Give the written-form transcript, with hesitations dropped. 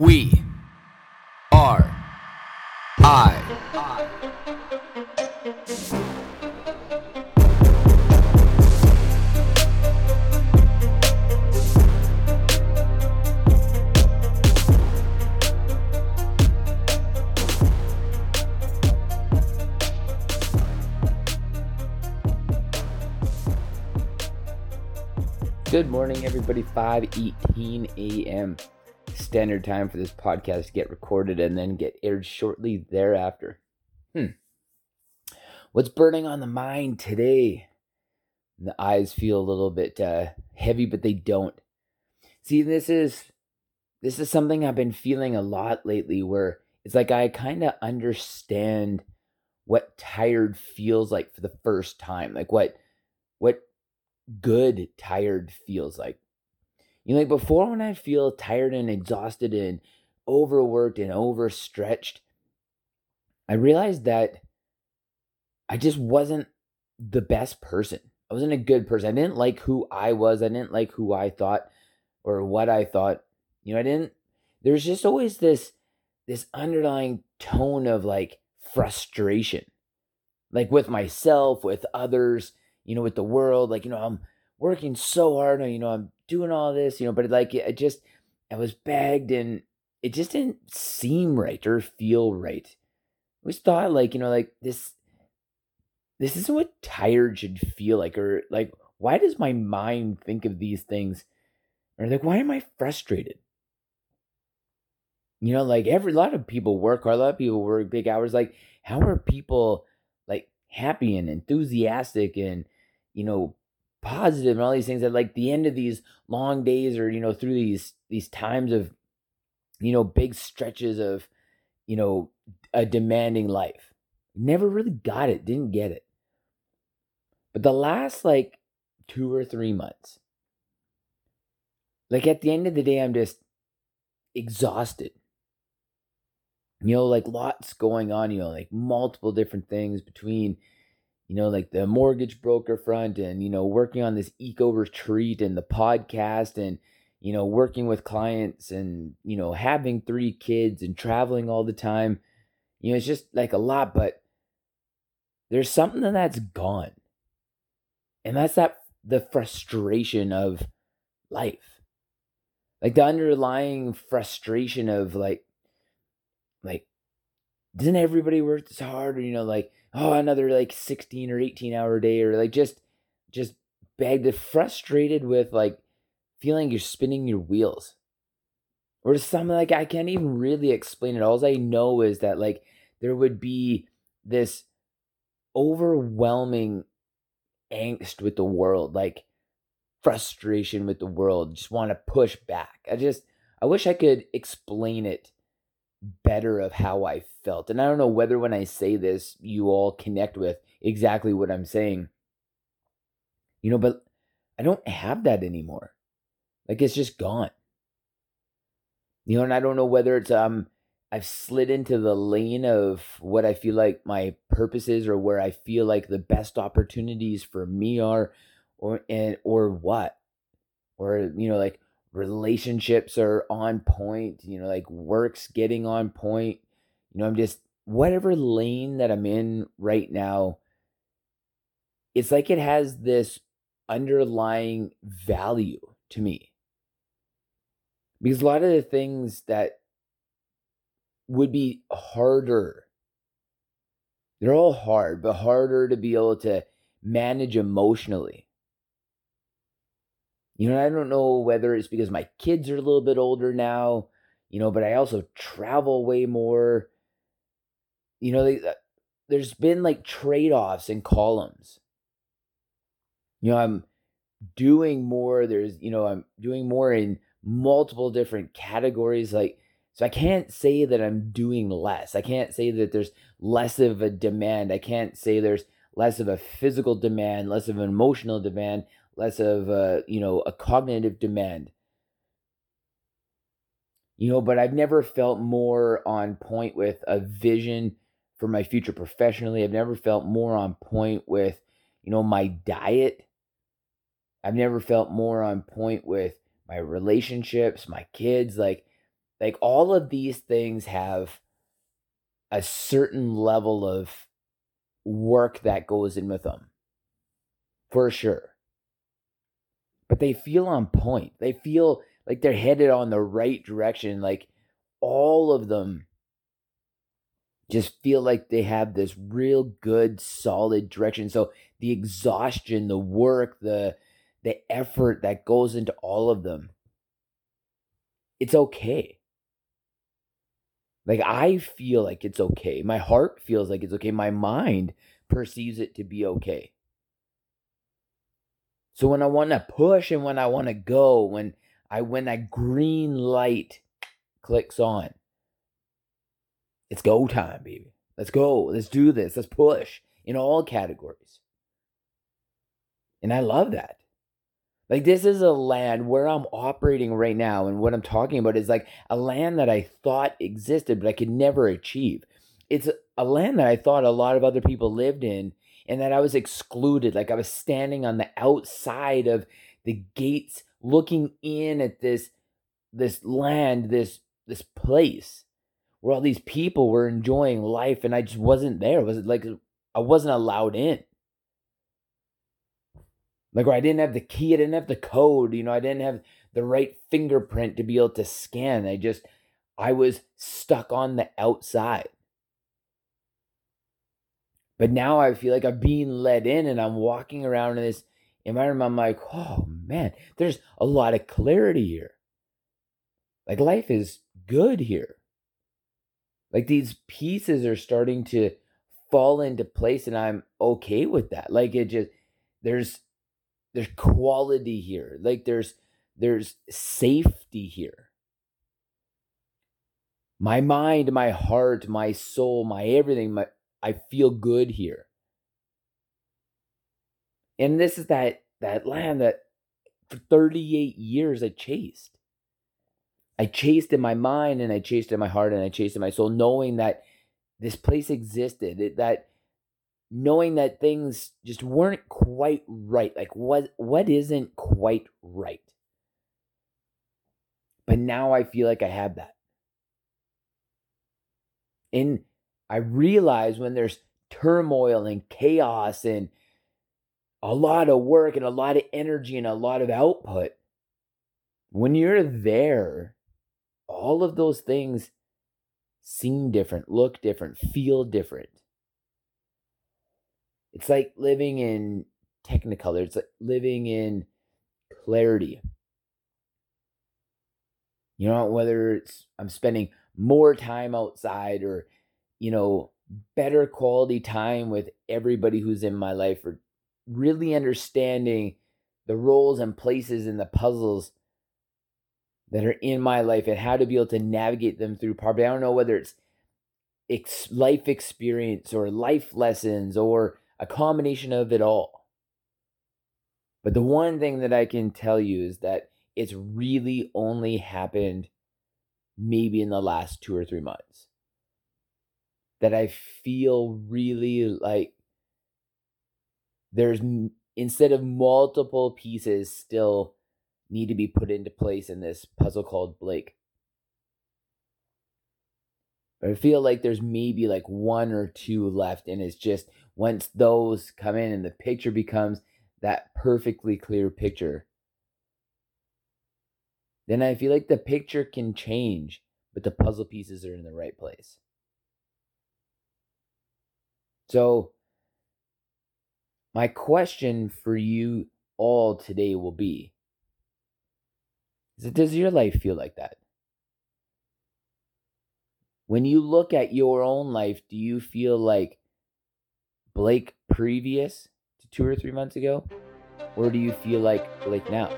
We are I. Good morning, everybody. 5:18 a.m. standard time for this podcast to get recorded and then get aired shortly thereafter. What's burning on the mind today? The eyes feel a little bit heavy, but they don't. See, this is something I've been feeling a lot lately, where it's like I kind of understand what tired feels like for the first time, like what good tired feels like. You know, like before, when I feel tired and exhausted and overworked and overstretched, I realized that I just wasn't the best person. I wasn't a good person. I didn't like who I was. I didn't like who I thought or what I thought. You know, there's just always this underlying tone of like frustration, like with myself, with others, you know, with the world. Like, you know, I'm working so hard and, you know, I'm doing all this, you know, but like I was bagged and it just didn't seem right or feel right. I always thought like, you know, like this isn't what tired should feel like, or like, why does my mind think of these things? Or like, why am I frustrated? You know, like a lot of people work big hours. Like, how are people like happy and enthusiastic and, you know, positive and all these things at like the end of these long days, or, you know, through these times of, you know, big stretches of, you know, a demanding life? Never really got it, didn't get it. But the last like 2 or 3 months, like at the end of the day, I'm just exhausted. You know, like lots going on, you know, like multiple different things between, you know, like the mortgage broker front and, you know, working on this eco retreat and the podcast and, you know, working with clients and, you know, having 3 kids and traveling all the time. You know, it's just like a lot, but there's something that's gone. And that's the frustration of life. Like the underlying frustration of like, doesn't everybody work this hard? Or, you know, like, oh, another like 16 or 18 hour day, or like just bagged, frustrated with like feeling you're spinning your wheels, or something. Like I can't even really explain it. All I know is that like there would be this overwhelming angst with the world, like frustration with the world, just want to push back. I wish I could explain it better of how I felt. And I don't know whether when I say this, you all connect with exactly what I'm saying, you know, but I don't have that anymore. Like it's just gone, you know, and I don't know whether it's, I've slid into the lane of what I feel like my purpose is, or where I feel like the best opportunities for me are, or what, or, you know, like relationships are on point, you know, like work's getting on point. You know, I'm just, whatever lane that I'm in right now, it's like it has this underlying value to me. Because a lot of the things that would be harder, they're all hard, but harder to be able to manage emotionally. You know, I don't know whether it's because my kids are a little bit older now, you know, but I also travel way more. You know, there's been like trade-offs in columns. You know, I'm doing more. I'm doing more in multiple different categories. Like, so I can't say that I'm doing less. I can't say that there's less of a demand. I can't say there's less of a physical demand, less of an emotional demand, less of a cognitive demand, you know, but I've never felt more on point with a vision for my future professionally. I've never felt more on point with, you know, my diet. I've never felt more on point with my relationships, my kids. Like Like, all of these things have a certain level of work that goes in with them, for sure. But they feel on point. They feel like they're headed on the right direction. Like, all of them just feel like they have this real good, solid direction. So the exhaustion, the work, the effort that goes into all of them, it's okay. Like, I feel like it's okay. My heart feels like it's okay. My mind perceives it to be okay. So when I want to push and when I want to go, when that green light clicks on, it's go time, baby. Let's go. Let's do this. Let's push in all categories. And I love that. Like, this is a land where I'm operating right now, and what I'm talking about is like a land that I thought existed, but I could never achieve. It's a land that I thought a lot of other people lived in, and that I was excluded. Like, I was standing on the outside of the gates, looking in at this land, this place where all these people were enjoying life, and I just wasn't there. It was like I wasn't allowed in. Like, where I didn't have the key, I didn't have the code, I didn't have the right fingerprint to be able to scan. I was stuck on the outside. But now I feel like I'm being let in, and I'm walking around in this environment. I'm like, oh man, there's a lot of clarity here. Like, life is good here. Like, these pieces are starting to fall into place, and I'm okay with that. Like, it just, there's quality here. Like, there's safety here. My mind, my heart, my soul, my everything, I feel good here. And this is that land that for 38 years I chased. I chased in my mind, and I chased in my heart, and I chased in my soul, knowing that this place existed, knowing that things just weren't quite right. Like, what isn't quite right? But now I feel like I have that. And I realize when there's turmoil and chaos and a lot of work and a lot of energy and a lot of output, when you're there, all of those things seem different, look different, feel different. It's like living in Technicolor. It's like living in clarity. Whether it's I'm spending more time outside or, better quality time with everybody who's in my life, or really understanding the roles and places and the puzzles that are in my life and how to be able to navigate them through properly. I don't know whether it's life experience or life lessons or a combination of it all. But the one thing that I can tell you is that it's really only happened maybe in the last 2 or 3 months that I feel really like there's, instead of multiple pieces still need to be put into place in this puzzle called Blake. But I feel like there's maybe like 1 or 2 left, and it's just once those come in and the picture becomes that perfectly clear picture, then I feel like the picture can change, but the puzzle pieces are in the right place. So my question for you all today will be, does your life feel like that? When you look at your own life, do you feel like Blake previous to 2 or 3 months ago? Or do you feel like Blake now?